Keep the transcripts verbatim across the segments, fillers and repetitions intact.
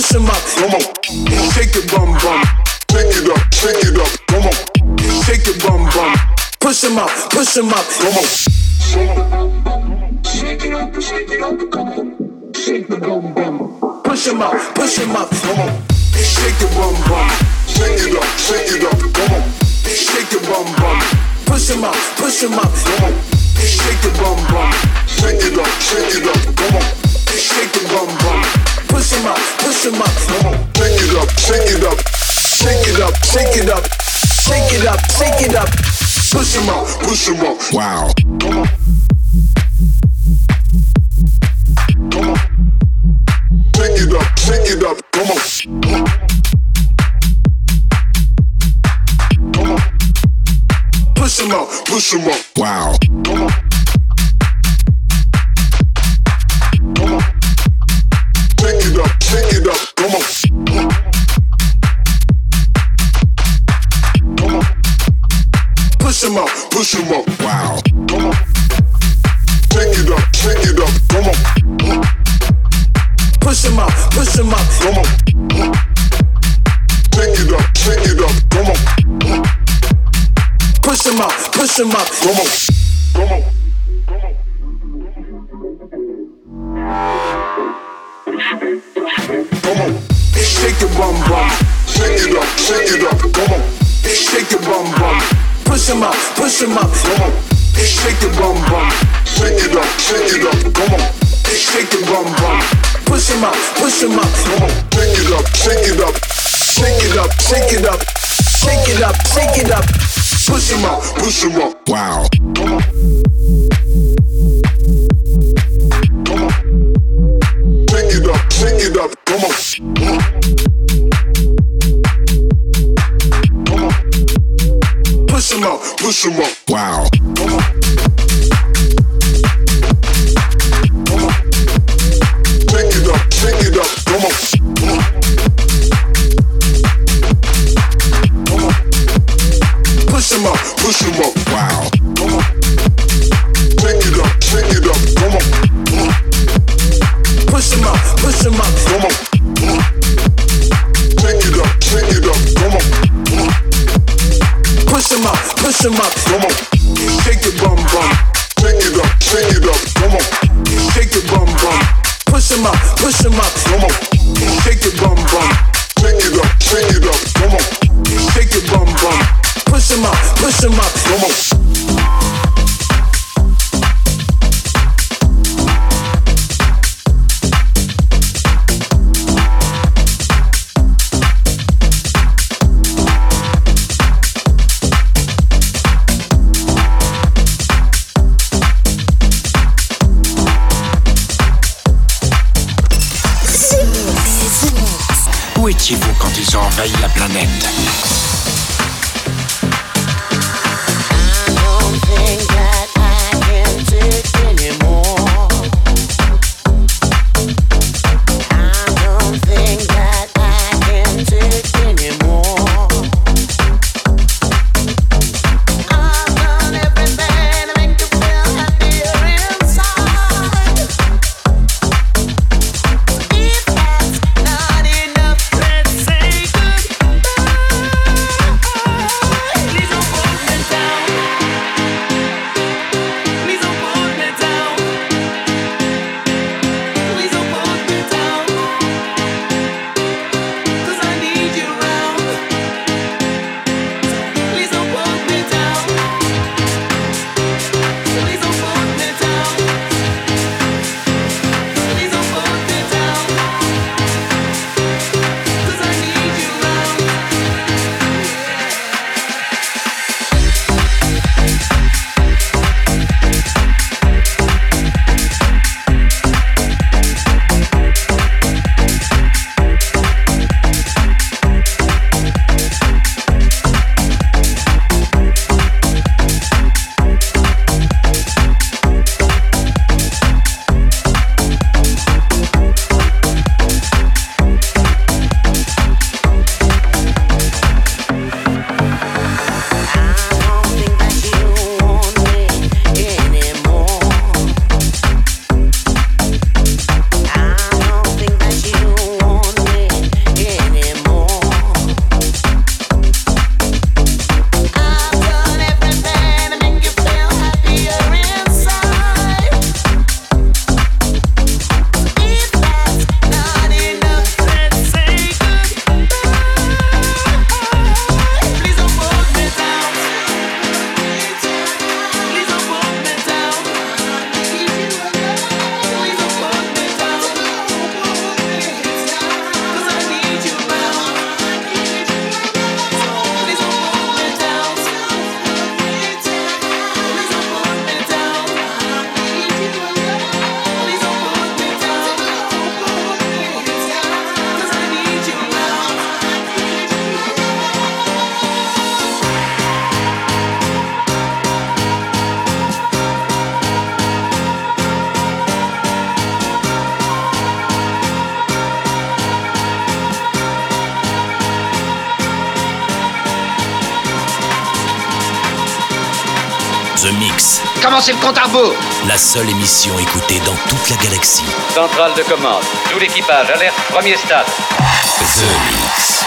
push him up. Come on, shake it bum bum. Shake it up, shake it up. Come on, shake it bum bum. Push him up, push him up. Come on, shake it up, shake it up. Come on, shake the bum bum. Push him up, push him up. Come on, shake it bum bum. Shake it up, shake it up. Come on, shake the bum bum. Push him up, push him up. Come on, shake the bum bum. Shake it up, shake it up. Come on, shake the bum bum. Push him up, push him up. Come on, shake it up, shake it up, shake it up, shake it up, shake it up, shake it up. Push him up, push him up. Wow. Come on, come on. Shake it up, shake it up. Come on, come on. Push him up, push him up. Wow. Come on. Shake it up, come on. Come on. Push him up, push him up. Wow. Come on. Shake it up, shake it up. Come on. Push him up, push him up. Come on. Shake it up, shake it up. Come on. Push him up, push him up. Come on. Come on. Come on, shake the bum bum, shake it up, shake it up. Come on, shake the bum bum, push him up, push him up. Come on, shake the bum bum, shake it up, shake it up. Come on, shake the bum bum, push him up, push him up. Come on, shake it up, shake it up, shake it up, shake it up, shake it up, shake it up. Push him up, push him up. Wow. Come on, come on, shake it up, shake it up. Come on. Come on. Push him up, push him up. Wow. Come on. Come on. Shake it up, shake it up. Come on. Come on. Push him up, push him up. Wow. Come on. Shake it up, shake it up. Come on. Push him up, push him up. Come on. Push him up, push him up. Come on, shake the bum bum. Shake it up, shake it up. Come on, shake the bum bum. Push him up, push him up. Come on, shake the bum bum. Shake it up, shake it up. Come on, shake the bum bum. Push him up, push him up. Come on. Où étiez-vous quand ils ont envahi la planète? I don't think that I can take anymore. I don't think that I can take anymore. I've done everything to make you feel happier inside. If that's not enough, let's say goodbye. Mix. Commencez le compte à rebours. La seule émission écoutée dans toute la galaxie. Centrale de commande. Tout l'équipage, alerte, premier stade. The Mix.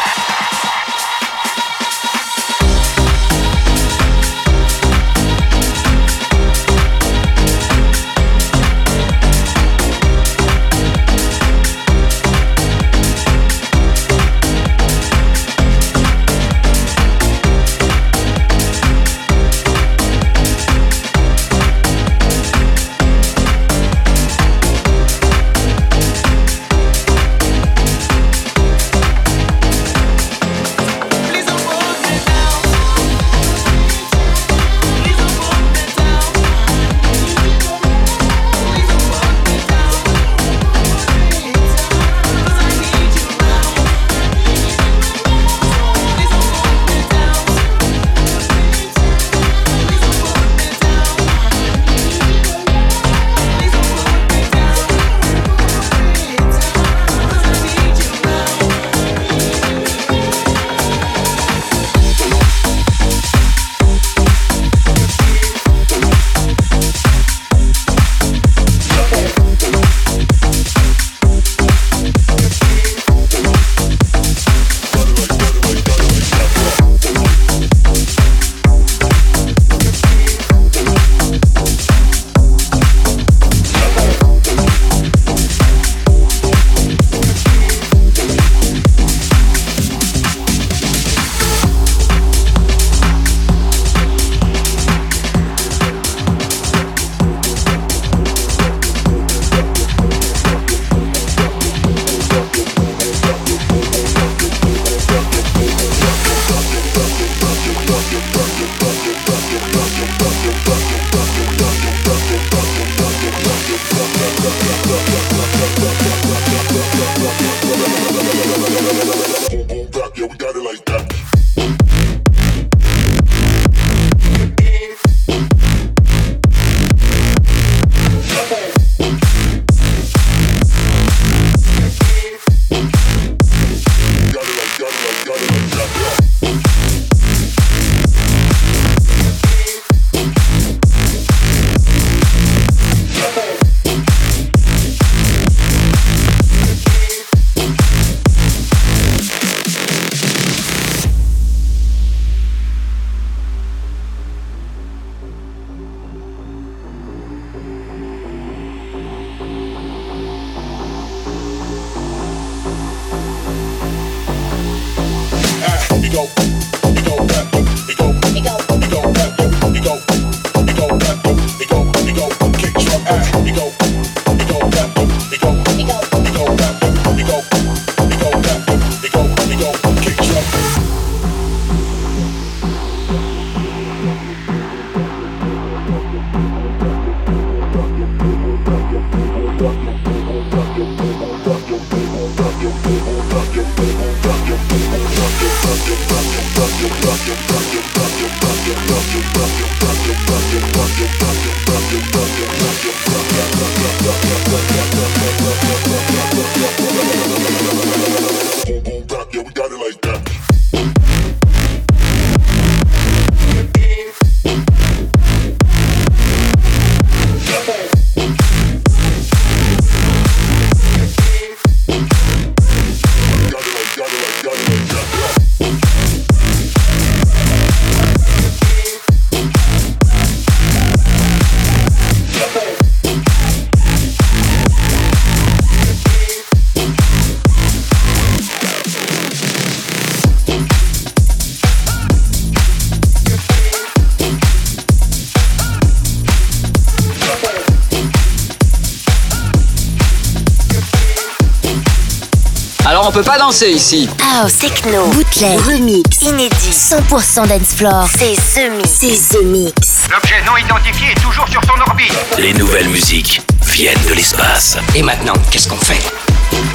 On peut pas danser ici. House, techno, bootleg, remix, inédit, cent pour cent dance floor. C'est The Mix. C'est The Mix. L'objet non identifié est toujours sur son orbite. Les nouvelles musiques viennent de l'espace. Et maintenant, qu'est-ce qu'on fait ?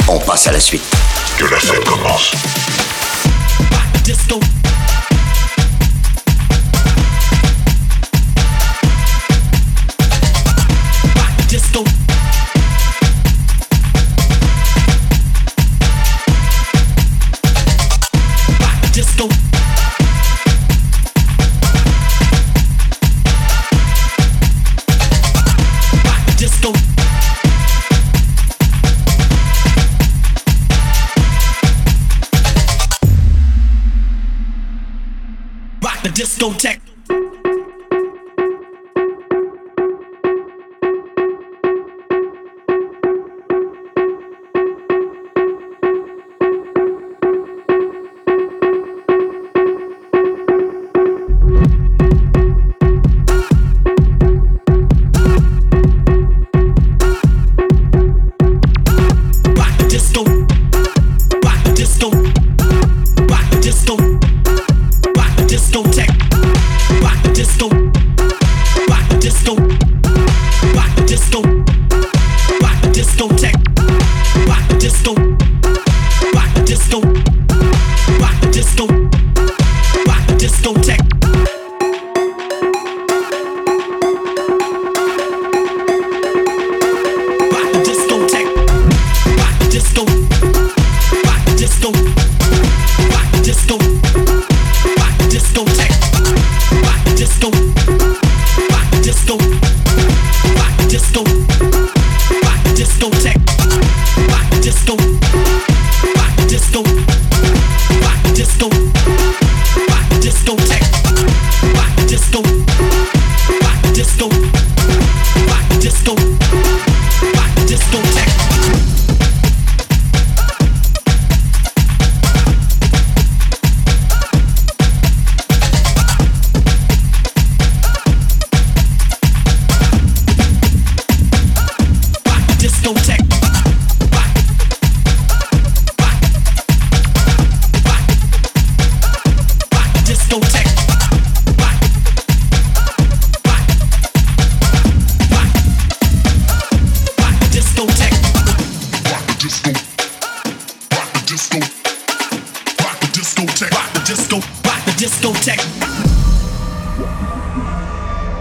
On passe à la suite. Que la fête commence. Disco. Disco. Disco. discotheque.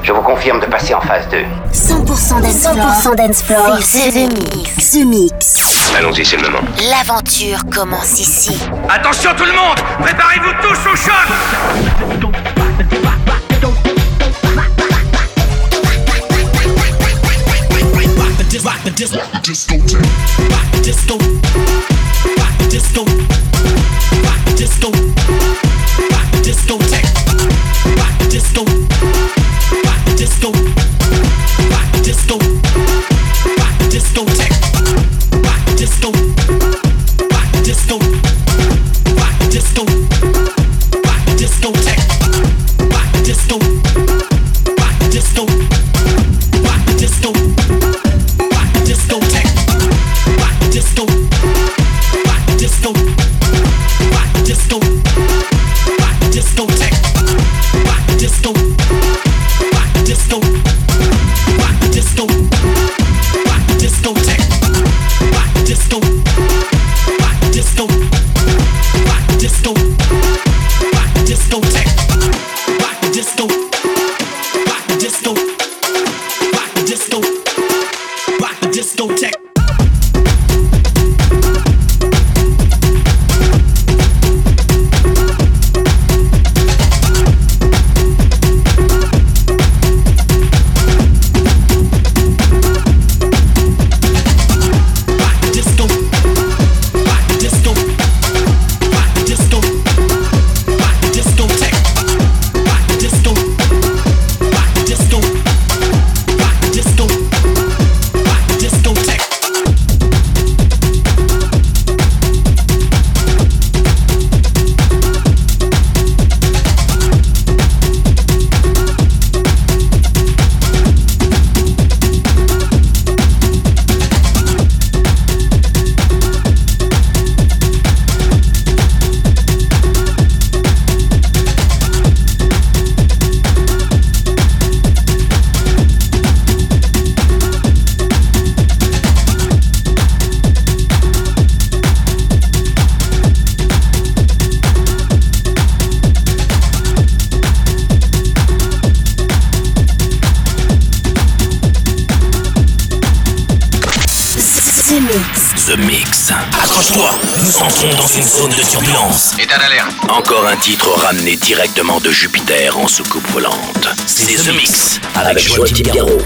Je vous confirme de passer en phase deux. cent pour cent dance floor, c'est The Mix. The Mix. Allons-y, c'est le moment. L'aventure commence ici. Attention tout le monde, préparez-vous tous au choc. Rock the disco, rock the discotheque. Rock the disco, rock the disco, rock the disco, rock the discotheque. Rock the disco, rock the disco, rock the disco, rock the discotheque. Rock the disco, rock the disco, rock the disco, rock the discotheque. Rock the disco, rock the disco, rock the disco. Discotech, rock the disco, rock the disco, rock the disco, rock the discotech, rock the disco, rock the disco, rock the disco, rock the discotech, rock the disco, rock the disco, rock the disco, rock the discotech, rock the disco, rock the disco, rock the disco. Discotech. Titre ramené directement de Jupiter en soucoupe volante. C'est The Mix avec, avec Joachim Garraud.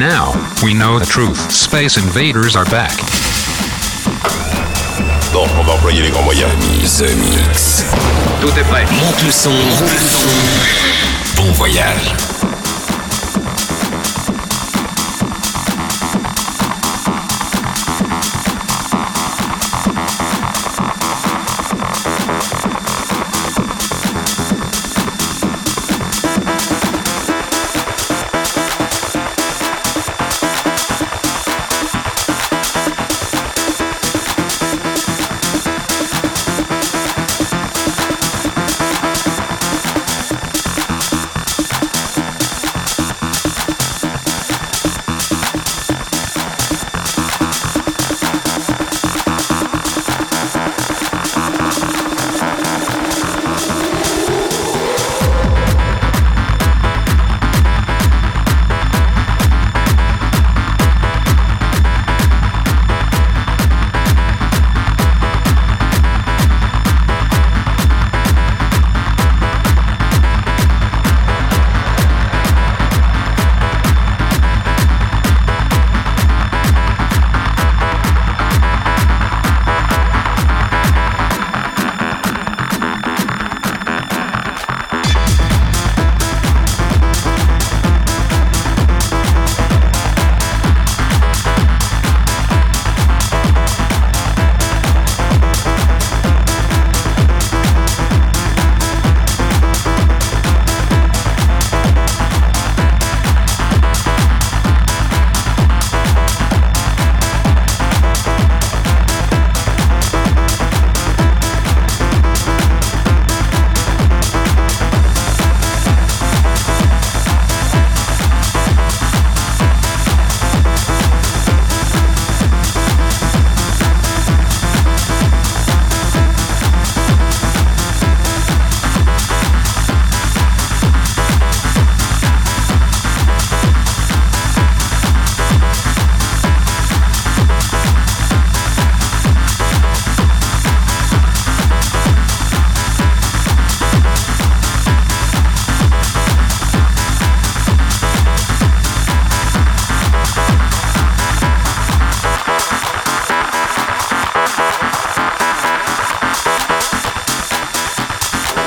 now, we know the truth. Space Invaders are back. Donc on va employer les grands moyens. The Mix. Tout est prêt. Monte le son. Monte le son. Bon voyage.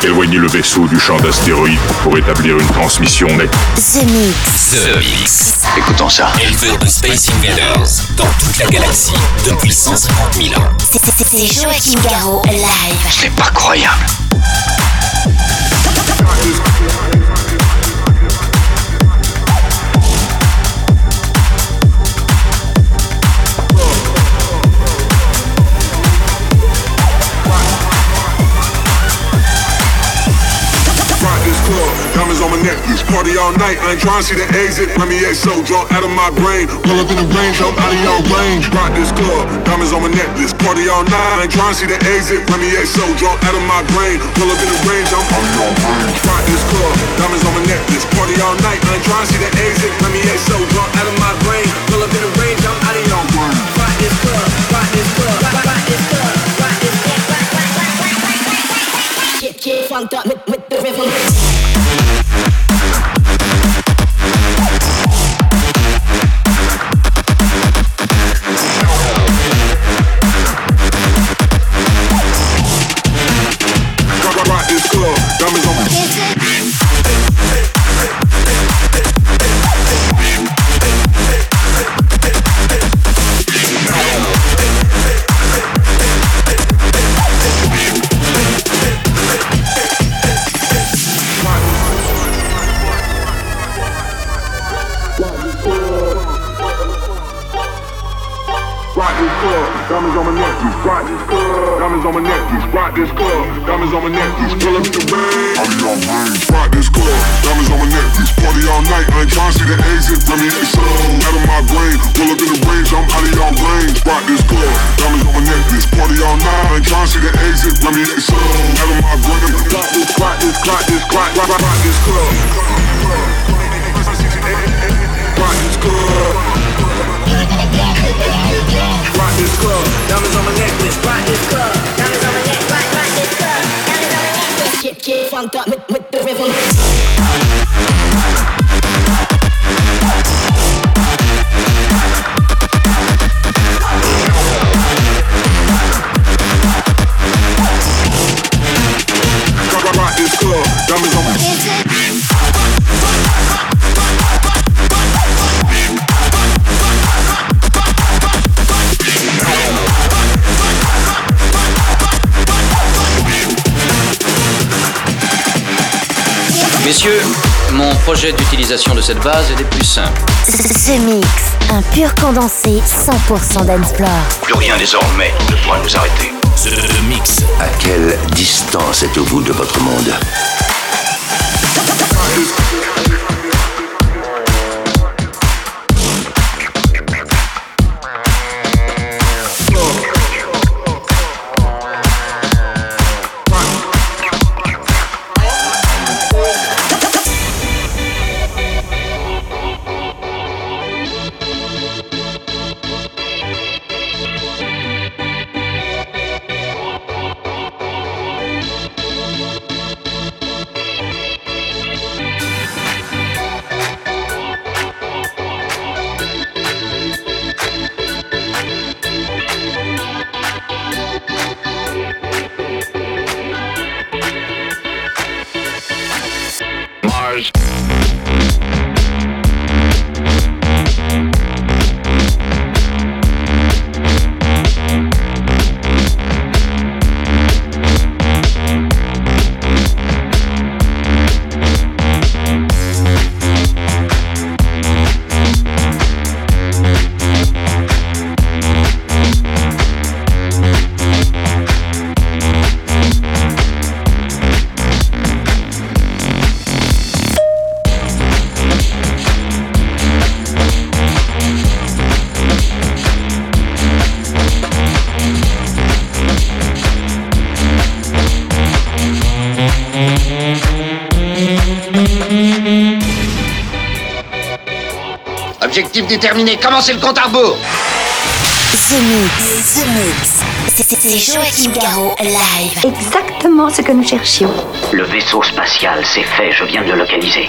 Éloignez le vaisseau du champ d'astéroïdes pour établir une transmission nette. The Mix. The Mix. Écoutons ça. Éleveur de Space Invaders dans toute la galaxie depuis cent cinquante mille ans. C'est, c'est, c'est Joachim Garraud live. C'est pas croyable. Party all night, I ain't tryna see the exit. Let me act so drunk out of my brain. Pull up in the range, I'm out of your range. Rock this club, diamonds on my necklace. Party all night, I ain't tryna see the exit. Let me act so drunk out of my brain. Pull up in the range, I'm out of your range. Rock this club, diamonds on my necklace. Party all night, I ain't tryna see the exit. Let me act so drunk out of my brain. Pull up in the range, I'm out of your range. Rock this club, rock this club, rock, rock this club, rock this club, rock, rock, rock, rock, rock, rock, rock. Get, get funked up with, with the rhythm. This club, diamonds on my necklace, pull up the rain. I'm your range. Rock this club, diamonds on my necklace, party all night. I ain't tryna see the exit. Let me get some out of my brain. Pull up in the range, I'm out of your range. Rock this club, diamonds on my necklace, party all night. I ain't tryna see the exit. Let me get some out of my brain. Clock this, clock this, clock this, clock, rock, rock this club. Rock this club. Rock this club, diamonds on my necklace. Rock this club, diamonds on my necklace. Rock, rock this club, diamonds on my necklace. Get, get funked up with, with the rhythm. messieurs, mon projet d'utilisation de cette base est des plus simples. The Mix, un pur condensé cent pour cent dancefloor. Plus rien désormais ne pourra nous arrêter. The Mix. À quelle distance êtes-vous de votre monde ? Objectif déterminé, commencez le compte à rebours. The Mix, The Mix, c'est Joachim Garraud live. Exactement ce que nous cherchions. Le vaisseau spatial, c'est fait, je viens de le localiser.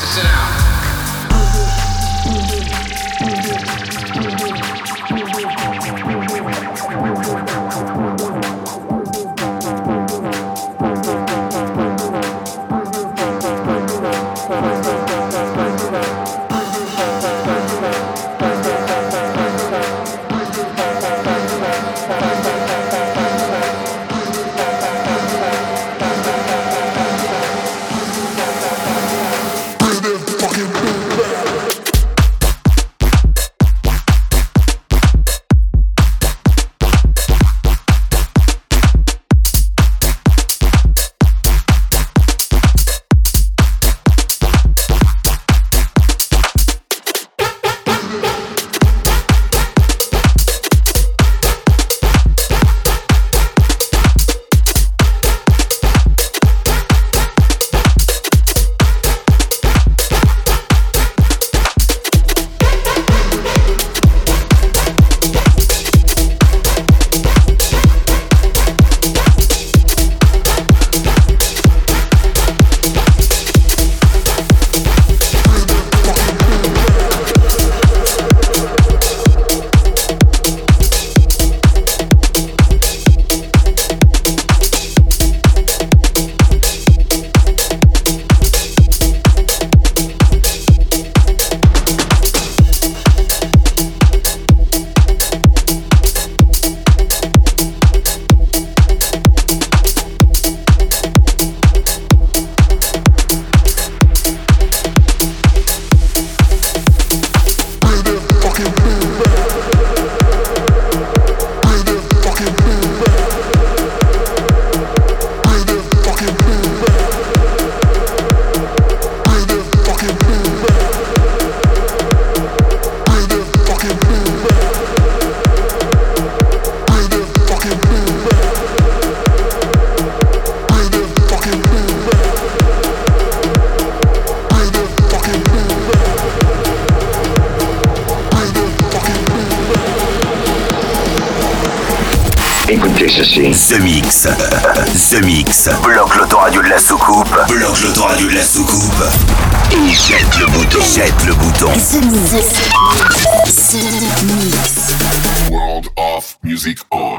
Sit down. ceci. The Mix. The Mix. Bloque l'autoradio de la soucoupe. Bloque l'autoradio de la soucoupe. Et jette le bouton. Jette le bouton. The Mix. The Mix. World of Music On.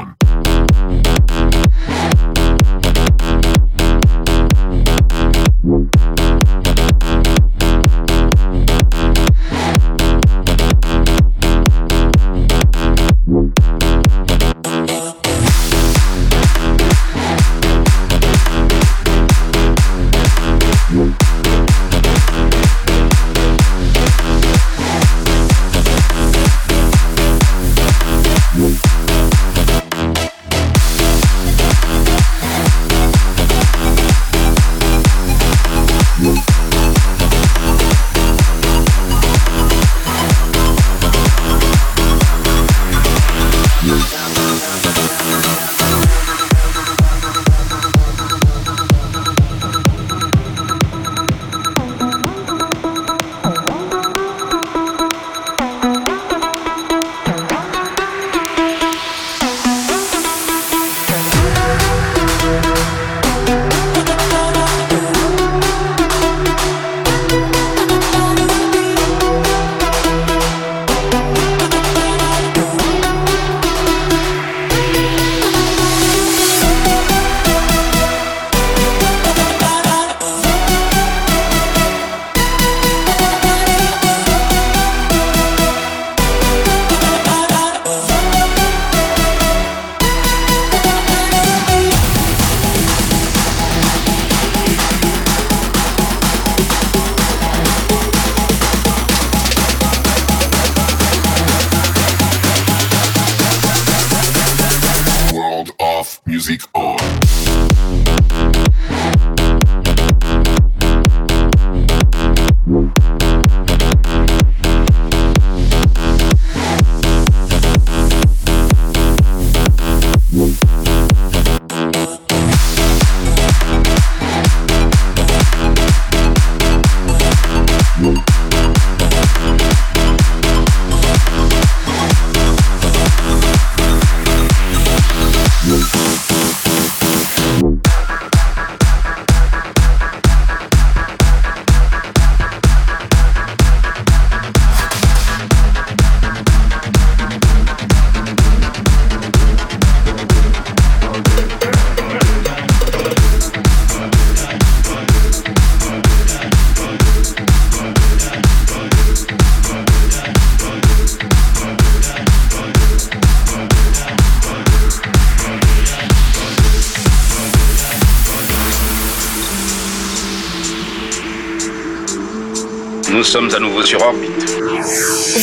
Nous sommes à nouveau sur orbite.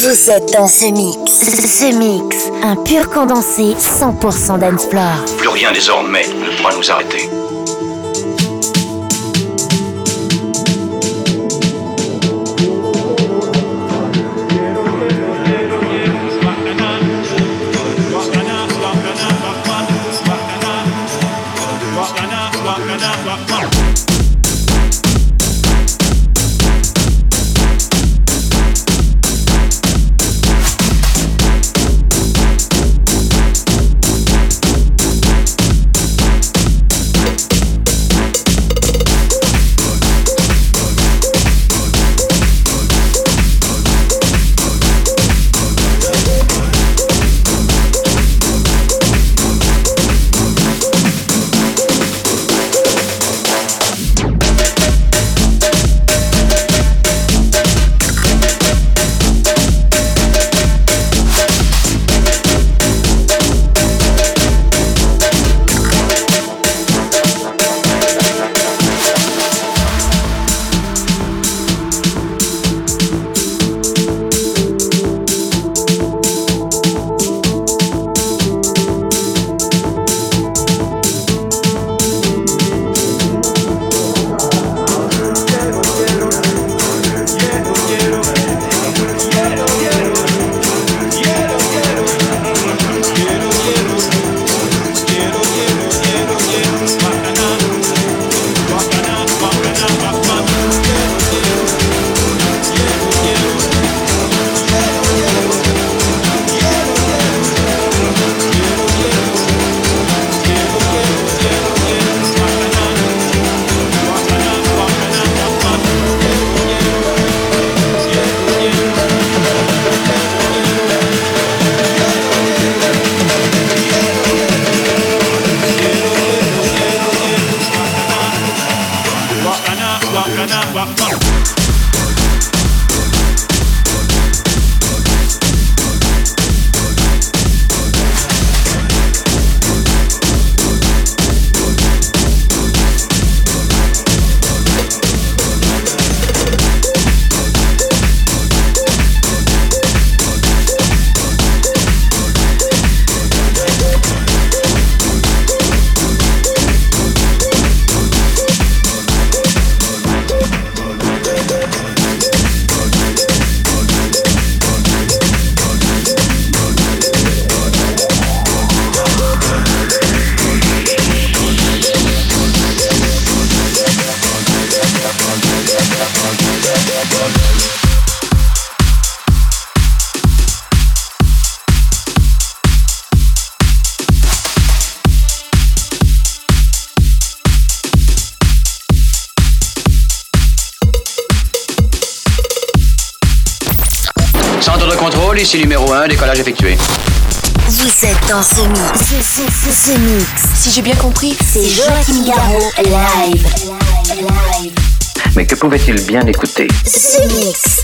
Vous êtes dans ce mix. Ce mix, un pur condensé cent pour cent dancefloor. Plus rien désormais ne pourra nous arrêter. policier numéro un, décollage effectué. Vous êtes dans ce mix. Ce mix. Si j'ai bien compris, c'est Joachim Garraud live. live. Mais que pouvait-il bien écouter? Ce mix.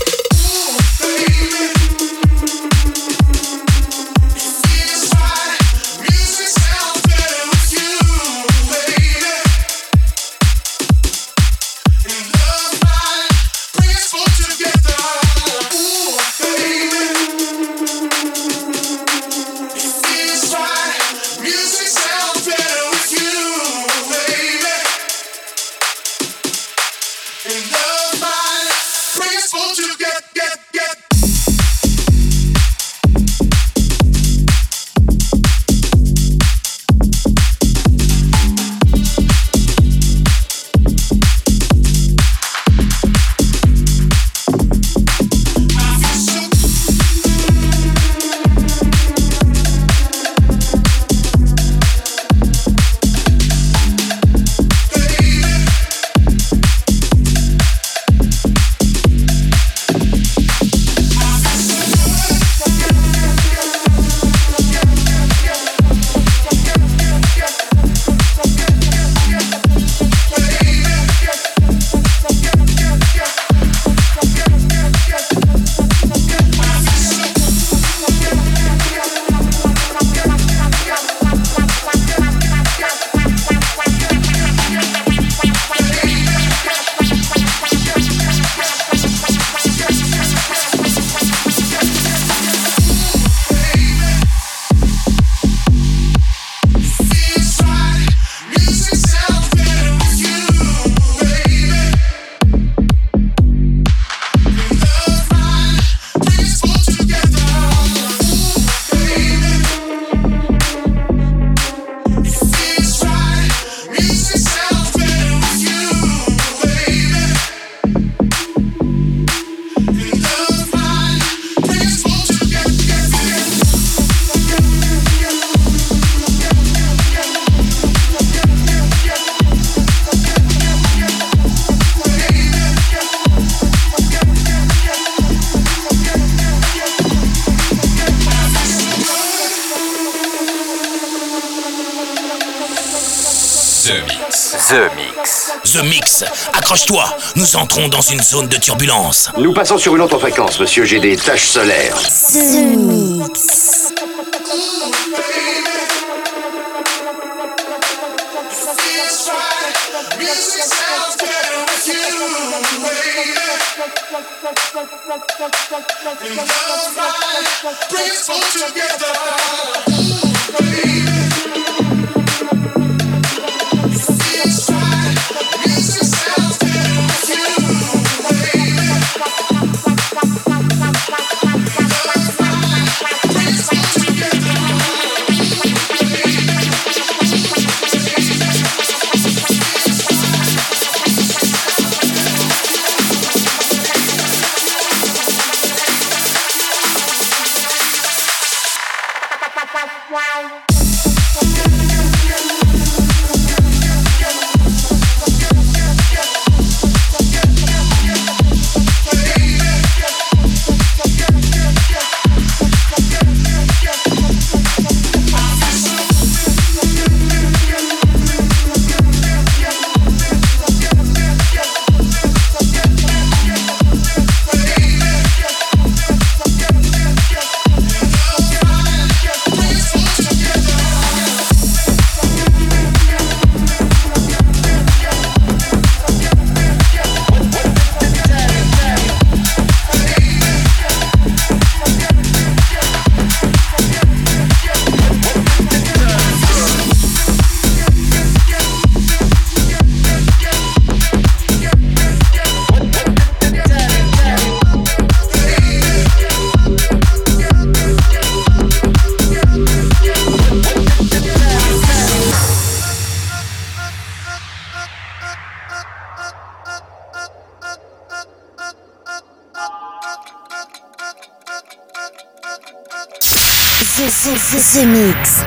The Mix, accroche-toi, nous entrons dans une zone de turbulence. Nous passons sur une autre fréquence, monsieur, j'ai des taches solaires. The Mix. The Mix.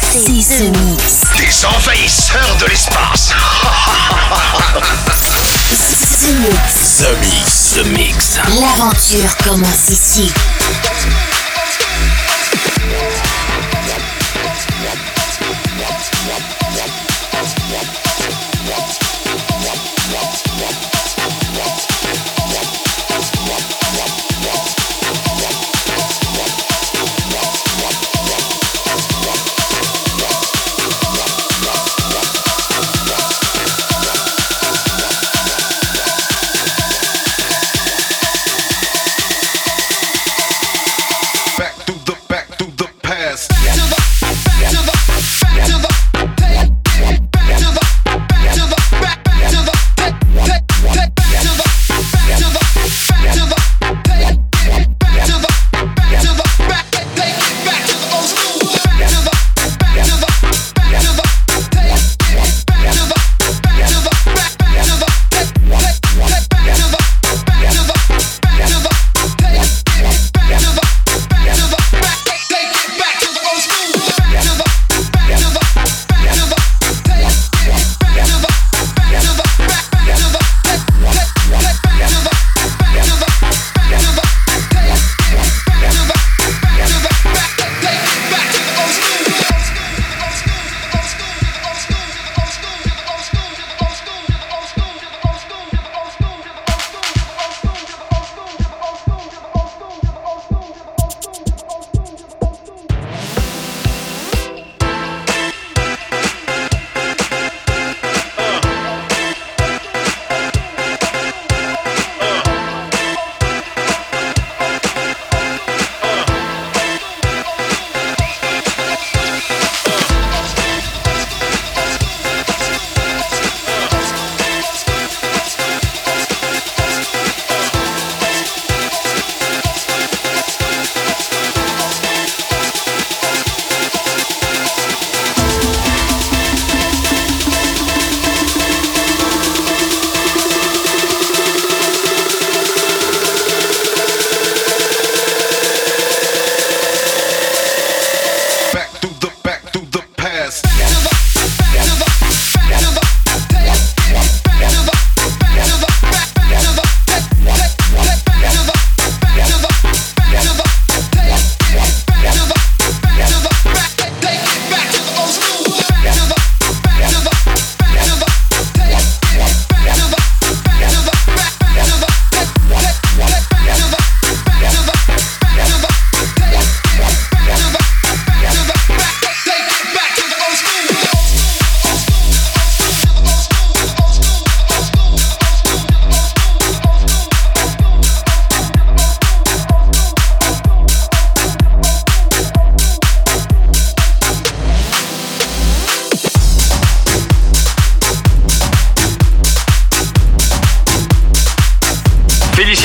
C'est The Mix. Des envahisseurs de l'espace. The Mix. The Mix. The Mix. L'aventure commence ici.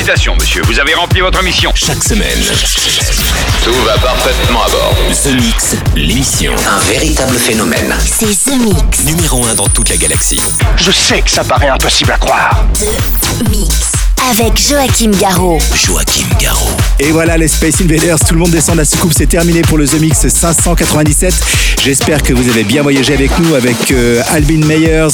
Félicitations, monsieur, vous avez rempli votre mission. Chaque semaine, tout va parfaitement à bord. The Mix, l'émission. Un véritable phénomène. C'est The Mix. Numéro un dans toute la galaxie. Je sais que ça paraît impossible à croire. The Mix. Avec Joachim Garraud. Joachim Garraud. Et voilà les Space Invaders, tout le monde descend de la soucoupe, c'est terminé pour le The Mix cinq cent quatre-vingt-dix-sept. J'espère que vous avez bien voyagé avec nous, avec euh, Albin Myers,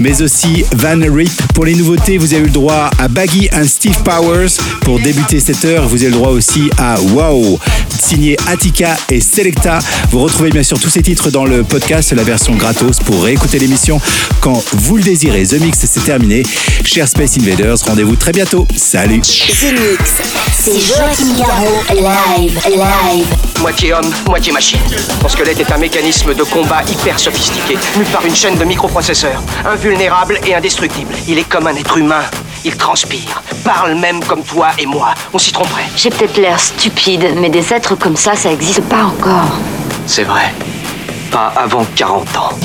mais aussi Vanrip. Pour les nouveautés, vous avez eu le droit à Baggi and Steve Powers. Pour débuter cette heure, vous avez le droit aussi à Wow, signé Attica et Selecta. Vous retrouvez bien sûr tous ces titres dans le podcast, la version gratos pour réécouter l'émission quand vous le désirez. The Mix, c'est terminé. Chers Space Invaders, rendez-vous très bientôt. Bientôt. Salut. The Mix, c'est Joachim Garraud, live, live. Moitié homme, moitié machine. Mon squelette est un mécanisme de combat hyper sophistiqué, mu par une chaîne de microprocesseurs, invulnérable et indestructible. Il est comme un être humain. Il transpire, parle même comme toi et moi. On s'y tromperait. J'ai peut-être l'air stupide, mais des êtres comme ça, ça n'existe pas encore. C'est vrai. Pas avant quarante ans.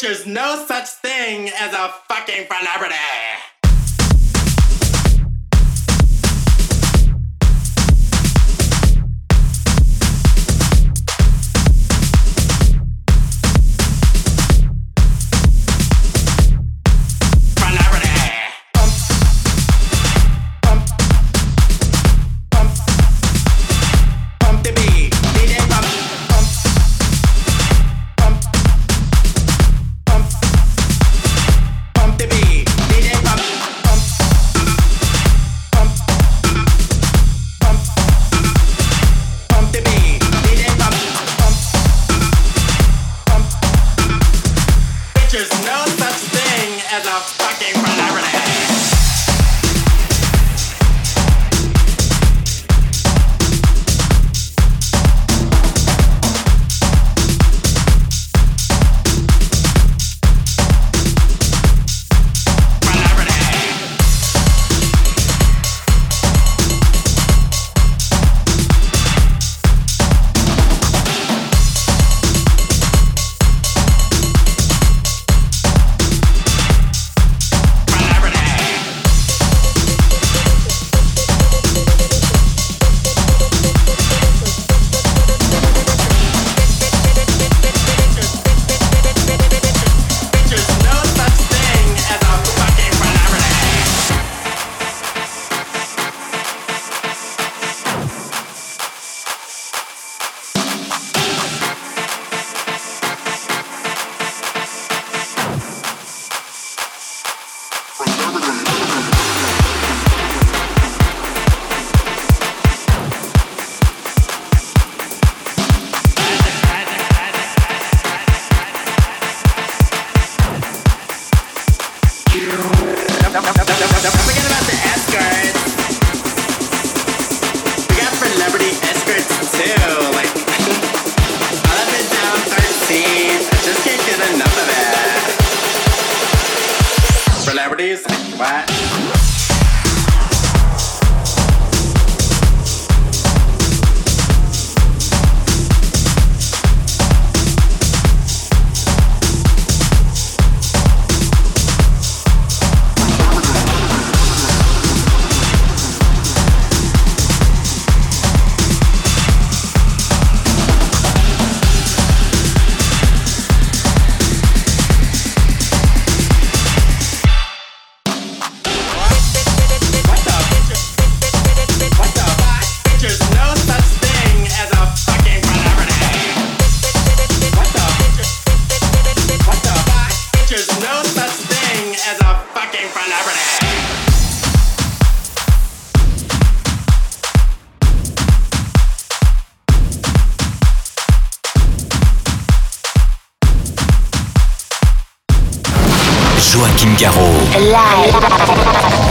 There's no such thing as a fucking celebrity. Joachim Garraud. Live.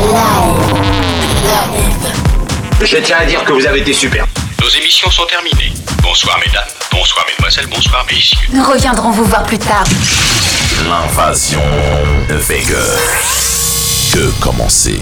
Live. Je tiens à dire que vous avez été super. Nos émissions sont terminées. Bonsoir mesdames, bonsoir mesdemoiselles, bonsoir messieurs. Nous reviendrons vous voir plus tard. L'invasion de Vegas. Que commencer.